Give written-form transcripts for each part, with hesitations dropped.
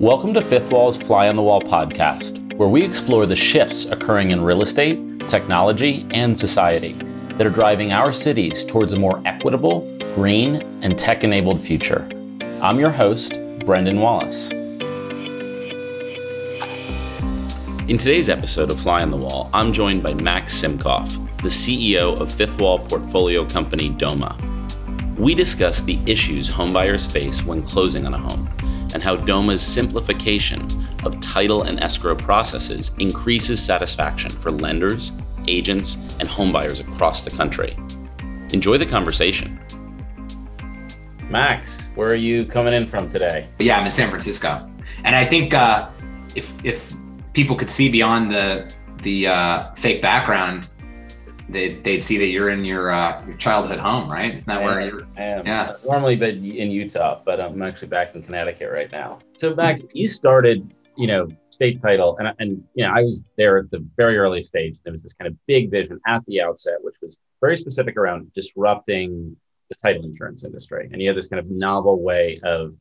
Welcome to Fifth Wall's Fly on the Wall podcast, where we explore the shifts occurring in real estate, technology, and society that are driving our cities towards a more equitable, green, and tech-enabled future. I'm your host, Brendan Wallace. In today's episode of Fly on the Wall, I'm joined by Max Simkoff, the CEO of Fifth Wall portfolio company Doma. We discuss the issues homebuyers face when closing on a home, and how Doma's simplification of title and escrow processes increases satisfaction for lenders, agents, and homebuyers across the country. Enjoy the conversation. Max, where are you coming in from today? Yeah, I'm in San Francisco. And I think if people could see beyond the fake background, they'd see that you're in your childhood home, right? It's not where you're. Yeah. I've normally been in Utah, but I'm actually back in Connecticut right now. So Max, you started, States Title, and I was there at the very early stage. There was this kind of big vision at the outset, which was very specific around disrupting the title insurance industry. And you had this kind of novel way of,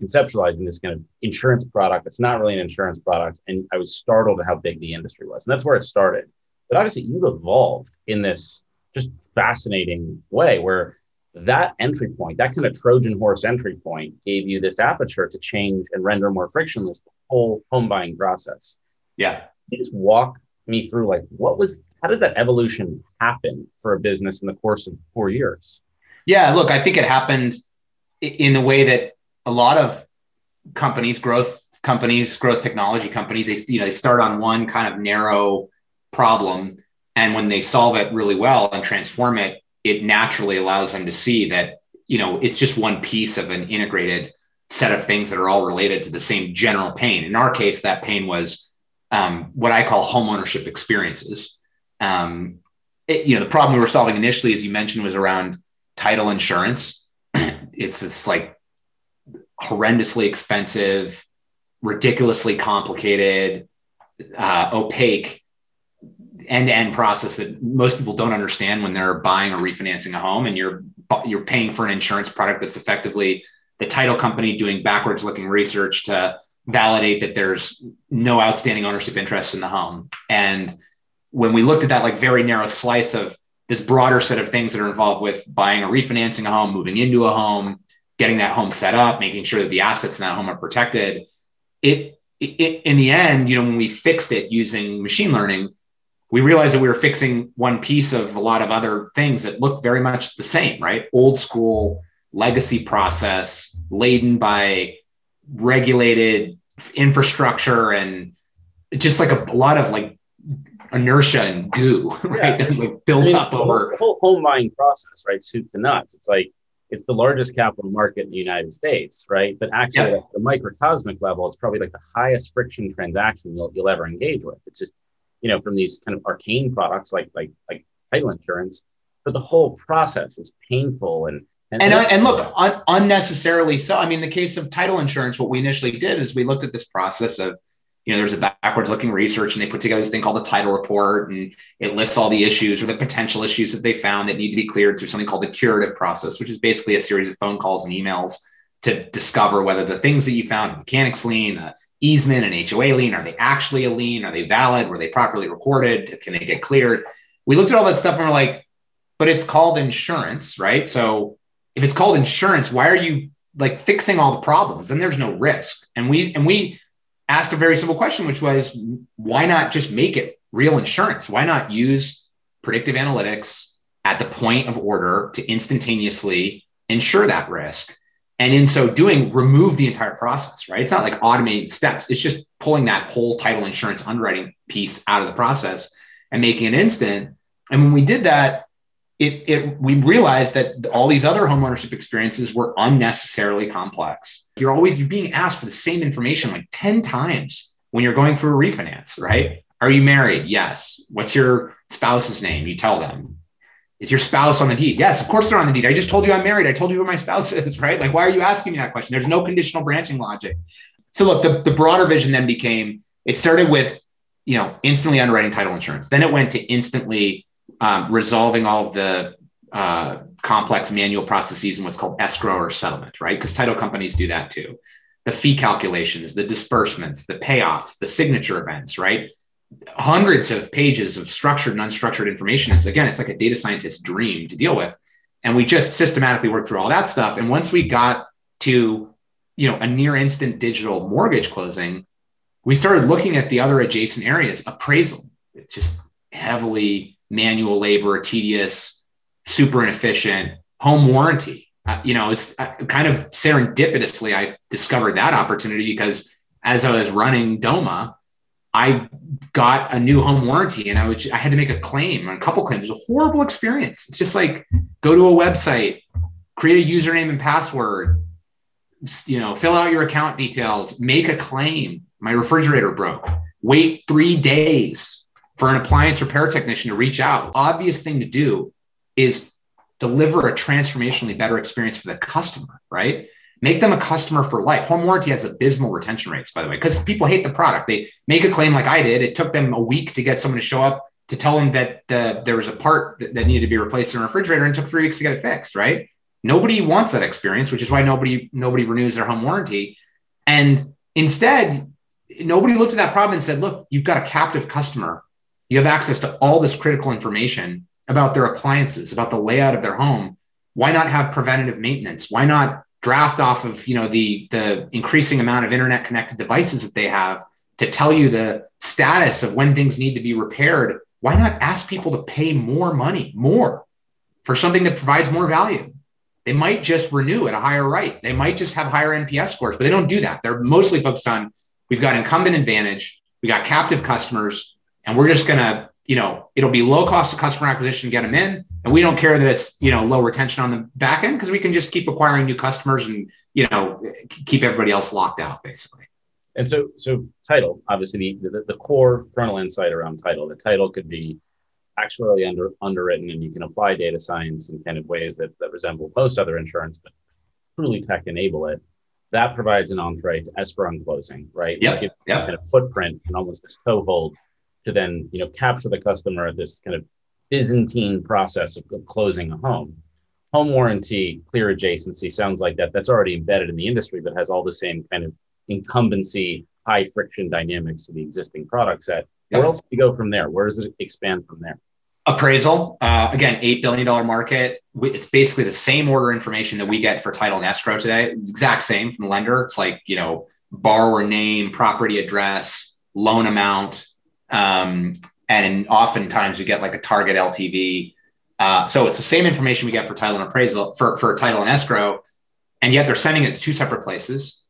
conceptualizing this kind of insurance product that's not really an insurance product. And I was startled at how big the industry was, and that's where it started. But obviously you've evolved in this just fascinating way where that entry point, that kind of Trojan horse entry point, gave you this aperture to change and render more frictionless the whole home buying process. Yeah. Can you just walk me through how does that evolution happen for a business in the course of 4 years? Yeah, look, I think it happened in the way that a lot of companies, growth technology companies, they start on one kind of narrow problem, and when they solve it really well and transform it, it naturally allows them to see that it's just one piece of an integrated set of things that are all related to the same general pain. In our case, that pain was what I call homeownership experiences. The problem we were solving initially, as you mentioned, was around title insurance. It's this horrendously expensive, ridiculously complicated, opaque end-to-end process that most people don't understand when they're buying or refinancing a home, and you're paying for an insurance product that's effectively the title company doing backwards-looking research to validate that there's no outstanding ownership interest in the home. And when we looked at that very narrow slice of this broader set of things that are involved with buying or refinancing a home, moving into a home, getting that home set up, making sure that the assets in that home are protected, it in the end, when we fixed it using machine learning, we realized that we were fixing one piece of a lot of other things that looked very much the same, right? Old school legacy process laden by regulated infrastructure and just a lot of inertia and goo, right? Yeah. The whole home buying process, right? Soup to nuts. It's the largest capital market in the United States, right? But actually, at the microcosmic level, it's probably the highest friction transaction you'll ever engage with. It's just, from these kind of arcane products like title insurance, but the whole process is painful unnecessarily so. I mean, in the case of title insurance, what we initially did is we looked at this process of, there's a backwards-looking research, and they put together this thing called the title report, and it lists all the issues or the potential issues that they found that need to be cleared through something called the curative process, which is basically a series of phone calls and emails to discover whether the things that you found, a mechanics lien, an easement, an HOA lien, are they actually a lien? Are they valid? Were they properly recorded? Can they get cleared? We looked at all that stuff and we're but it's called insurance, right? So if it's called insurance, why are you fixing all the problems? Then there's no risk. And we asked a very simple question, which was, why not just make it real insurance? Why not use predictive analytics at the point of order to instantaneously insure that risk? And in so doing, remove the entire process, right? It's not automating steps. It's just pulling that whole title insurance underwriting piece out of the process and making it instant. And when we did that, we realized that all these other homeownership experiences were unnecessarily complex. You're being asked for the same information 10 times when you're going through a refinance, right? Are you married? Yes. What's your spouse's name? You tell them. Is your spouse on the deed? Yes, of course they're on the deed. I just told you I'm married. I told you who my spouse is, right? Why are you asking me that question? There's no conditional branching logic. So look, the broader vision then became, it started with, instantly underwriting title insurance. Then it went to instantly resolving all of the complex manual processes in what's called escrow or settlement, right? Because title companies do that too. The fee calculations, the disbursements, the payoffs, the signature events, right? Hundreds of pages of structured and unstructured information. It's, again, it's like a data scientist dream to deal with. And we just systematically worked through all that stuff. And once we got to, you know, a near instant digital mortgage closing, we started looking at the other adjacent areas. Appraisal, it's just heavily manual labor, tedious, super inefficient. Home warranty. Kind of serendipitously, I discovered that opportunity because as I was running Doma, I got a new home warranty and I had to make a claim or a couple claims. It was a horrible experience. It's just like, go to a website, create a username and password, fill out your account details, make a claim. My refrigerator broke. Wait 3 days for an appliance repair technician to reach out. Obvious thing to do is deliver a transformationally better experience for the customer, right? Make them a customer for life. Home warranty has abysmal retention rates, by the way, because people hate the product. They make a claim like I did. It took them a week to get someone to show up to tell them that there was a part that needed to be replaced in a refrigerator, and it took 3 weeks to get it fixed, right? Nobody wants that experience, which is why nobody renews their home warranty. And instead, nobody looked at that problem and said, look, you've got a captive customer. You have access to all this critical information about their appliances, about the layout of their home. Why not have preventative maintenance? Why not draft off of the increasing amount of internet connected devices that they have to tell you the status of when things need to be repaired? Why not ask people to pay more money for something that provides more value? They might just renew at a higher rate. They might just have higher NPS scores, but they don't do that. They're mostly focused on, we've got incumbent advantage, we got captive customers, and we're just going to, it'll be low cost of customer acquisition, get them in. And we don't care that it's, low retention on the back end, because we can just keep acquiring new customers and, keep everybody else locked out, basically. And so title, obviously the core frontal insight around title, the title could be actuarially underwritten, and you can apply data science in kind of ways that resemble most other insurance, but truly tech enable it. That provides an entree to escrow closing, right? Yeah. Gives this kind of footprint and almost this toehold to then, capture the customer at this kind of Byzantine process of closing a home. Home warranty, clear adjacency, sounds like that's already embedded in the industry, but has all the same kind of incumbency, high friction dynamics to the existing product set. Yep. Where else do you go from there? Where does it expand from there? Appraisal, again, $8 billion market. It's basically the same order information that we get for title and escrow today. Exact same from the lender. It's like, borrower name, property address, loan amount, and oftentimes we get like a target LTV. So it's the same information we get for title and appraisal for title and escrow, and yet they're sending it to two separate places.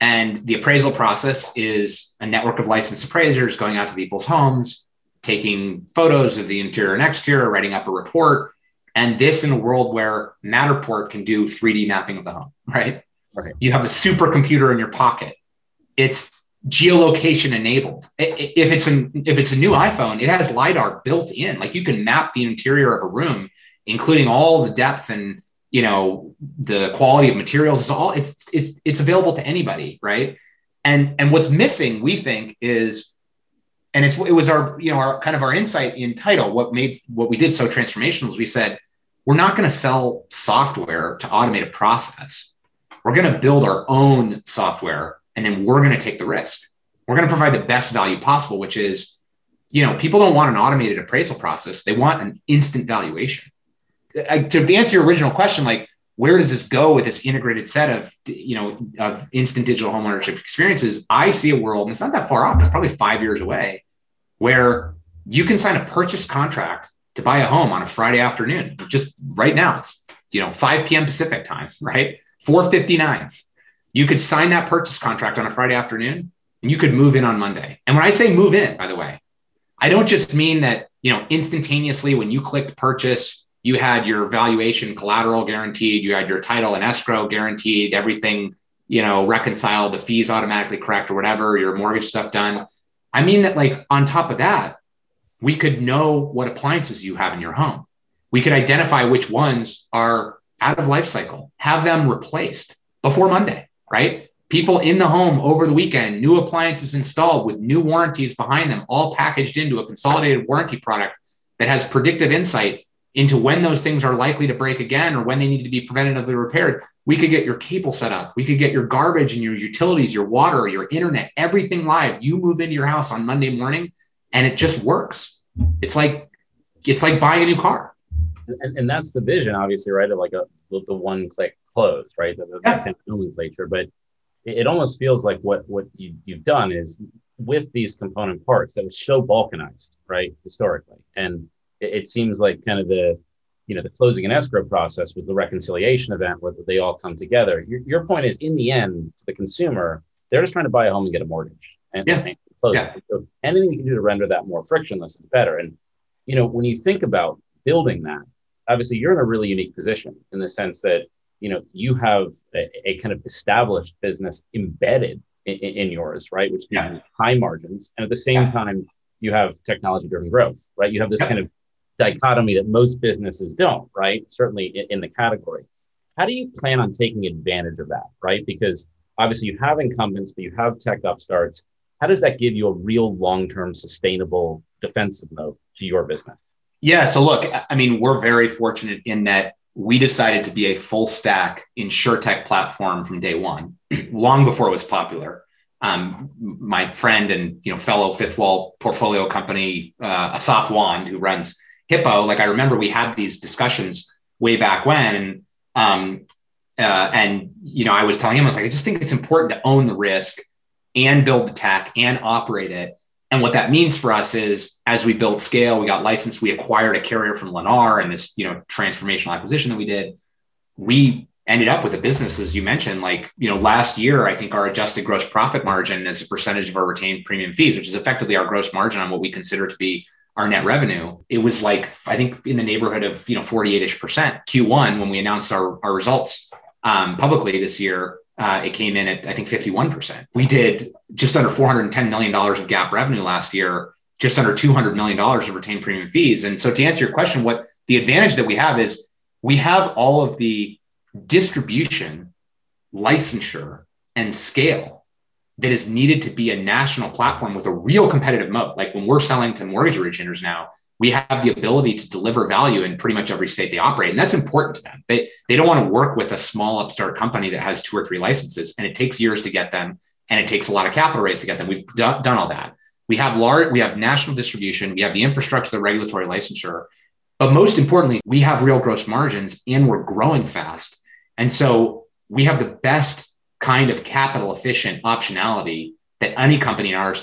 And the appraisal process is a network of licensed appraisers going out to people's homes, taking photos of the interior and exterior, writing up a report. And this in a world where Matterport can do 3D mapping of the home, right? Okay. You have a supercomputer in your pocket. It's geolocation enabled. If it's a new iPhone, it has LiDAR built in. Like, you can map the interior of a room, including all the depth and, the quality of materials. It's available to anybody, right? And what's missing, we think, is, and it was our insight in title. What we did so transformational is we said, we're not going to sell software to automate a process. We're going to build our own software. And then we're going to take the risk. We're going to provide the best value possible, which is, people don't want an automated appraisal process. They want an instant valuation. To answer your original question, like, where does this go with this integrated set of, of instant digital homeownership experiences? I see a world, and it's not that far off. It's probably 5 years away, where you can sign a purchase contract to buy a home on a Friday afternoon. Just right now, it's, 5 p.m. Pacific time, right? 4:59. You could sign that purchase contract on a Friday afternoon, and you could move in on Monday. And when I say move in, by the way, I don't just mean that, instantaneously when you clicked purchase, you had your valuation collateral guaranteed, you had your title and escrow guaranteed, everything, reconciled, the fees automatically correct or whatever, your mortgage stuff done. I mean that, like, on top of that, we could know what appliances you have in your home. We could identify which ones are out of life cycle, have them replaced before Monday. Right? People in the home over the weekend, new appliances installed with new warranties behind them, all packaged into a consolidated warranty product that has predictive insight into when those things are likely to break again or when they need to be preventatively repaired. We could get your cable set up. We could get your garbage and your utilities, your water, your internet, everything live. You move into your house on Monday morning and it just works. It's like buying a new car. And that's the vision, obviously, right? Of like the one click close, right? The nomenclature, but it almost feels like what you've done is with these component parts that was so balkanized, right? Historically. And it seems like kind of the closing and escrow process was the reconciliation event where they all come together. Your point is, in the end, to the consumer, they're just trying to buy a home and get a mortgage. And close it. So anything you can do to render that more frictionless is better. And, when you think about building that, obviously you're in a really unique position in the sense that, you have a kind of established business embedded in yours, right? Which gives you high margins. And at the same time, you have technology-driven growth, right? You have this kind of dichotomy that most businesses don't, right? Certainly in the category. How do you plan on taking advantage of that, right? Because obviously you have incumbents, but you have tech upstarts. How does that give you a real long-term sustainable defensive moat to your business? Yeah. So look, we're very fortunate in that we decided to be a full stack insurtech platform from day one, long before it was popular. My friend and fellow Fifth Wall portfolio company, Asaf Wand, who runs Hippo, I remember we had these discussions way back when. I was telling him, I just think it's important to own the risk and build the tech and operate it. And what that means for us is, as we built scale, we got licensed, we acquired a carrier from Lennar, and this, transformational acquisition that we did, we ended up with a business, as you mentioned, last year, I think our adjusted gross profit margin as a percentage of our retained premium fees, which is effectively our gross margin on what we consider to be our net revenue, it was I think in the neighborhood of, 48%-ish Q1 when we announced our results publicly this year. It came in at, I think, 51%. We did just under $410 million of GAAP revenue last year, just under $200 million of retained premium fees. And so to answer your question, what the advantage that we have is we have all of the distribution, licensure, and scale that is needed to be a national platform with a real competitive moat. When we're selling to mortgage originators now, we have the ability to deliver value in pretty much every state they operate. And that's important to them. They don't want to work with a small upstart company that has 2 or 3 licenses, and it takes years to get them. And it takes a lot of capital raise to get them. We've done all that. We have national distribution. We have the infrastructure, the regulatory licensure, but most importantly, we have real gross margins and we're growing fast. And so we have the best kind of capital efficient optionality that any company in our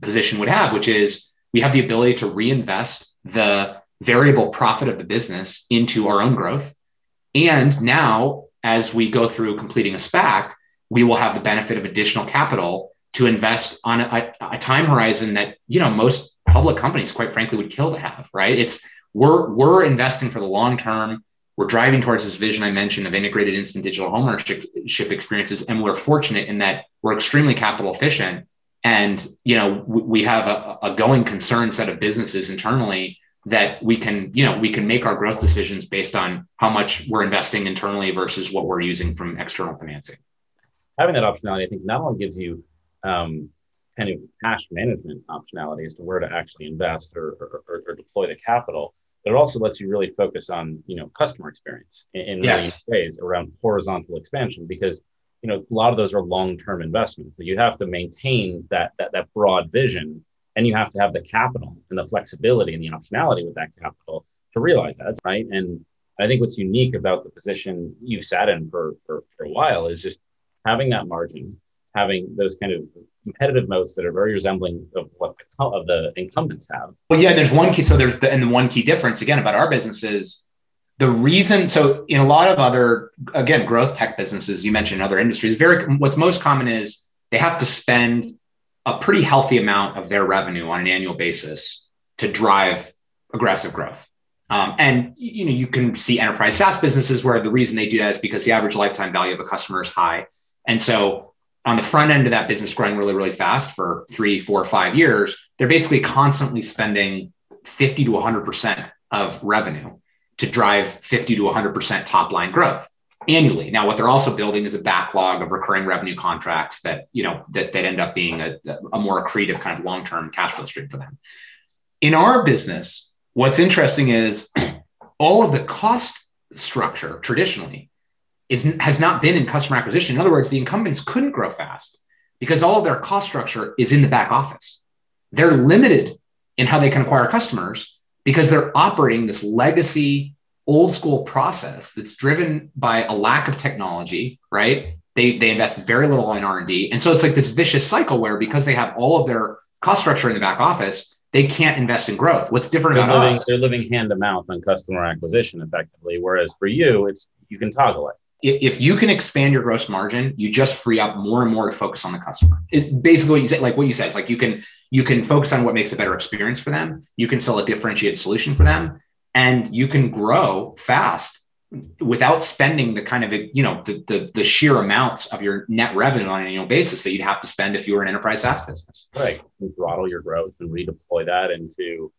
position would have, which is, we have the ability to reinvest the variable profit of the business into our own growth. And now, as we go through completing a SPAC, we will have the benefit of additional capital to invest on a time horizon that, most public companies, quite frankly, would kill to have, right? We're investing for the long term. We're driving towards this vision I mentioned of integrated instant digital homeownership experiences. And we're fortunate in that we're extremely capital efficient. And, we have a going concern set of businesses internally that we can make our growth decisions based on how much we're investing internally versus what we're using from external financing. Having that optionality, I think, not only gives you kind of cash management optionality as to where to actually invest or deploy the capital, but it also lets you really focus on, customer experience in many ways around horizontal expansion, because a lot of those are long-term investments. So you have to maintain that broad vision, and you have to have the capital and the flexibility and the optionality with that capital to realize that, right? And I think what's unique about the position you've sat in for a while is just having that margin, having those kind of competitive moats that are very resembling of what the incumbents have. Well, yeah, there's one key. So the one key difference, again, about our business is, the reason, so in a lot of other, again, growth tech businesses, you mentioned other industries, what's most common is they have to spend a pretty healthy amount of their revenue on an annual basis to drive aggressive growth. And you can see enterprise SaaS businesses where the reason they do that is because the average lifetime value of a customer is high. And so on the front end of that business growing really, really fast for 3, 4, 5 years, they're basically constantly spending 50 to 100% of revenue to drive 50 to 100% top line growth annually. Now, what they're also building is a backlog of recurring revenue contracts that end up being a more accretive kind of long-term cash flow stream for them. In our business, what's interesting is all of the cost structure traditionally has not been in customer acquisition. In other words, the incumbents couldn't grow fast because all of their cost structure is in the back office. They're limited in how they can acquire customers because they're operating this legacy, old school process that's driven by a lack of technology, right? They invest very little in R&D. And so it's like this vicious cycle where because they have all of their cost structure in the back office, they can't invest in growth. What's different about us? They're living hand to mouth on customer acquisition effectively. Whereas for you, it's you can toggle it. If you can expand your gross margin, you just free up more and more to focus on the customer. It's basically what you said, like what you said. It's like you can focus on what makes a better experience for them. You can sell a differentiated solution for them, and you can grow fast without spending the kind of the sheer amounts of your net revenue on an annual basis that you'd have to spend if you were an enterprise SaaS business. Right, you throttle your growth and redeploy that into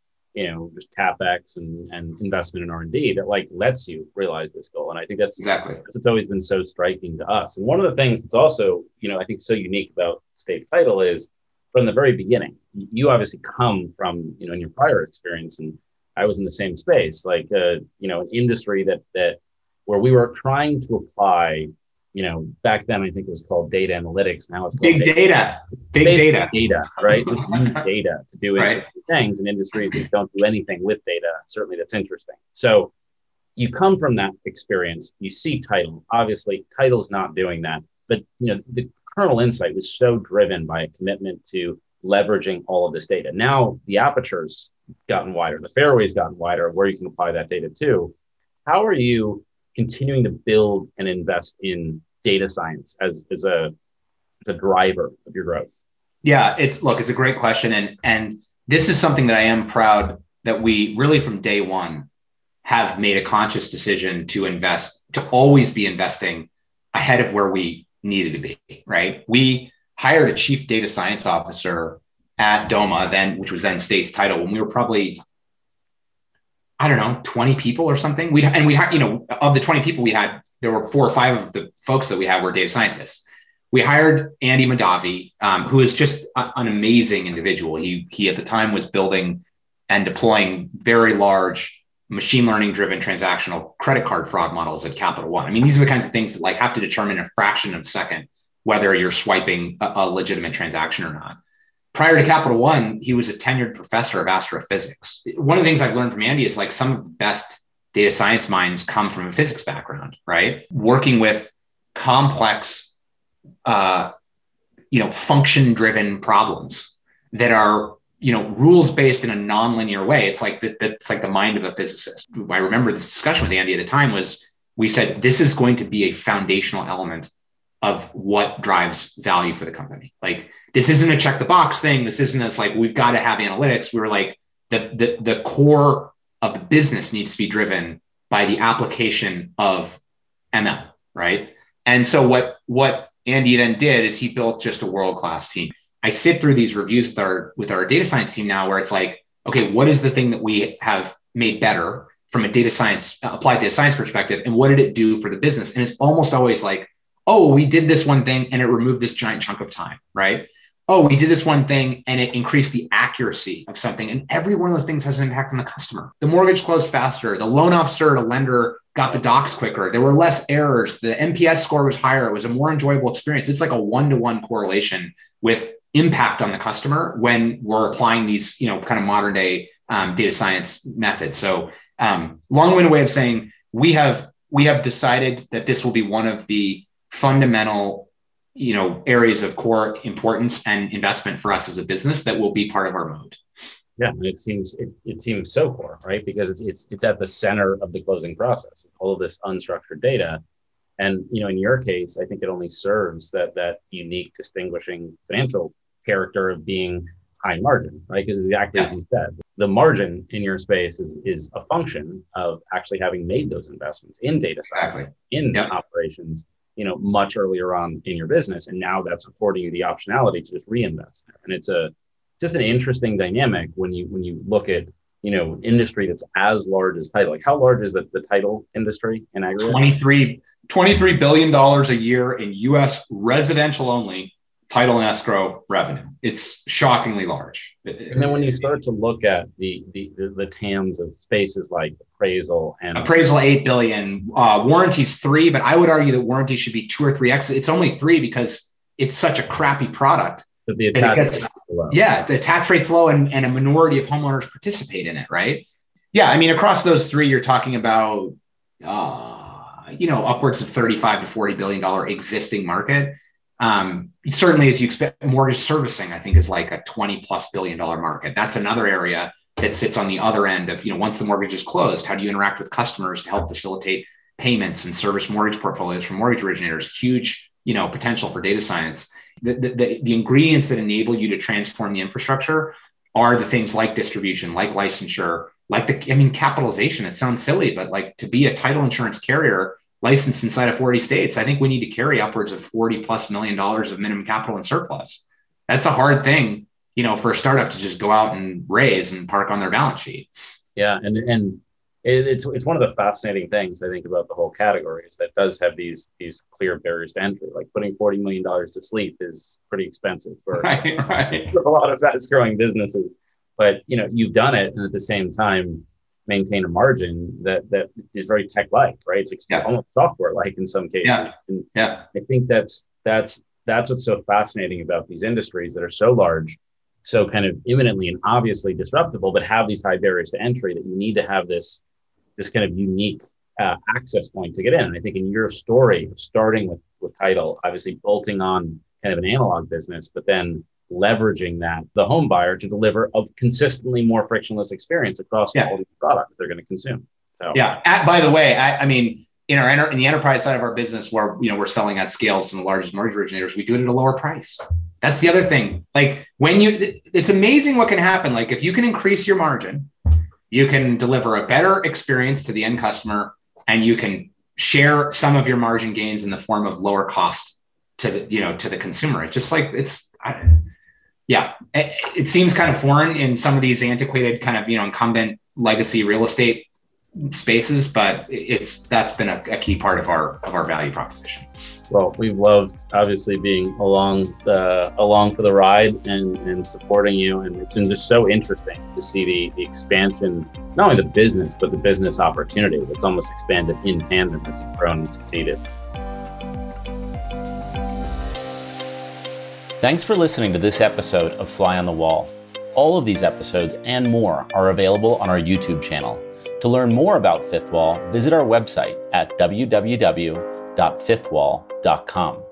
just CapEx and investment in R&D that like lets you realize this goal. And I think that's exactly because it's always been so striking to us. And one of the things that's also, I think so unique about States Title is from the very beginning, you obviously come from, in your prior experience, and I was in the same space, like, an industry that where we were trying to apply, back then, I think it was called data analytics. Now it's called big data, right? Just use data to do interesting things in industries that don't do anything with data. Certainly that's interesting. So you come from that experience, you see title, obviously title's not doing that, but the kernel insight was so driven by a commitment to leveraging all of this data. Now the aperture's gotten wider, the fairway's gotten wider where you can apply that data to. How are you continuing to build and invest in data science as a driver of your growth? Yeah, it's a great question. And this is something that I am proud that we really from day one have made a conscious decision to invest, to always be investing ahead of where we needed to be, right? We hired a chief data science officer at Doma then, which was then States Title, when we were probably, 20 people or something. We had, of the 20 people we had, there were 4 or 5 of the folks that we had were data scientists. We hired Andy Madavi, who is just an amazing individual. He at the time was building and deploying very large machine learning driven transactional credit card fraud models at Capital One. I mean, these are the kinds of things that like have to determine in a fraction of a second whether you're swiping a legitimate transaction or not. Prior to Capital One, he was a tenured professor of astrophysics. One of the things I've learned from Andy is like some of the best data science minds come from a physics background, right? Working with complex, function-driven problems that are, rules-based in a nonlinear way. It's like that's like the mind of a physicist. I remember this discussion with Andy at the time was we said, this is going to be a foundational element of what drives value for the company. Like this isn't a check the box thing. This isn't as like, we've got to have analytics. We were like the core of the business needs to be driven by the application of ML, right? And so what Andy then did is he built just a world-class team. I sit through these reviews with our data science team now where it's like, okay, what is the thing that we have made better from a data science, applied data science perspective? And what did it do for the business? And it's almost always like, oh, we did this one thing and it removed this giant chunk of time, right? Oh, we did this one thing and it increased the accuracy of something. And every one of those things has an impact on the customer. The mortgage closed faster. The loan officer or the lender got the docs quicker. There were less errors. The NPS score was higher. It was a more enjoyable experience. It's like a one-to-one correlation with impact on the customer when we're applying these, kind of modern day data science methods. So long-winded way of saying we have decided that this will be one of the fundamental, areas of core importance and investment for us as a business that will be part of our mode. Yeah, it seems so core, right? Because it's at the center of the closing process, all of this unstructured data. And, in your case, I think it only serves that unique distinguishing financial character of being high margin, right? Because exactly as you said, the margin in your space is a function of actually having made those investments in data science, in operations, much earlier on in your business. And now that's affording you the optionality to just reinvest there. And it's just an interesting dynamic when you look at, an industry that's as large as title. Like how large is the title industry in aggregate? $23 billion a year in US residential only title and escrow revenue. It's shockingly large. And then when you start to look at the TAMs of spaces like appraisal, $8 billion, warranties $3 billion, but I would argue that warranties should be 2 or 3x. It's only $3 billion because it's such a crappy product. But the attach rate's low. Yeah, the attach rate's low, and a minority of homeowners participate in it, right? Yeah, I mean, across those three, you're talking about upwards of $35 to $40 billion existing market. Certainly, as you expect, mortgage servicing, I think, is like a $20+ billion market. That's another area that sits on the other end of, once the mortgage is closed, how do you interact with customers to help facilitate payments and service mortgage portfolios from mortgage originators? Huge, potential for data science. The ingredients that enable you to transform the infrastructure are the things like distribution, like licensure, capitalization. It sounds silly, but to be a title insurance carrier licensed inside of 40 states, I think we need to carry upwards of $40+ million of minimum capital and surplus. That's a hard thing, for a startup to just go out and raise and park on their balance sheet. Yeah. And it's one of the fascinating things I think about the whole category is that does have these clear barriers to entry. Like putting $40 million to sleep is pretty expensive for a lot of fast growing businesses. But you've done it, and at the same time maintain a margin that is very tech-like, right? It's almost software-like in some cases. Yeah. And I think that's what's so fascinating about these industries that are so large, so kind of imminently and obviously disruptable, but have these high barriers to entry that you need to have this kind of unique access point to get in. And I think in your story, starting with title, obviously bolting on kind of an analog business, but then leveraging that the home buyer to deliver a consistently more frictionless experience across all these products they're going to consume. So yeah. By the way, I mean, in the enterprise side of our business, where we're selling at scale some of the largest mortgage originators, we do it at a lower price. That's the other thing. It's amazing what can happen. If you can increase your margin, you can deliver a better experience to the end customer, and you can share some of your margin gains in the form of lower cost to the to the consumer. It's just it seems kind of foreign in some of these antiquated kind of, incumbent legacy real estate spaces, but that's been a key part of our value proposition. Well, we've loved obviously being along for the ride and supporting you. And it's been just so interesting to see the expansion, not only the business, but the business opportunity that's almost expanded in tandem as you've grown and succeeded. Thanks for listening to this episode of Fly on the Wall. All of these episodes and more are available on our YouTube channel. To learn more about Fifth Wall, visit our website at www.fifthwall.com.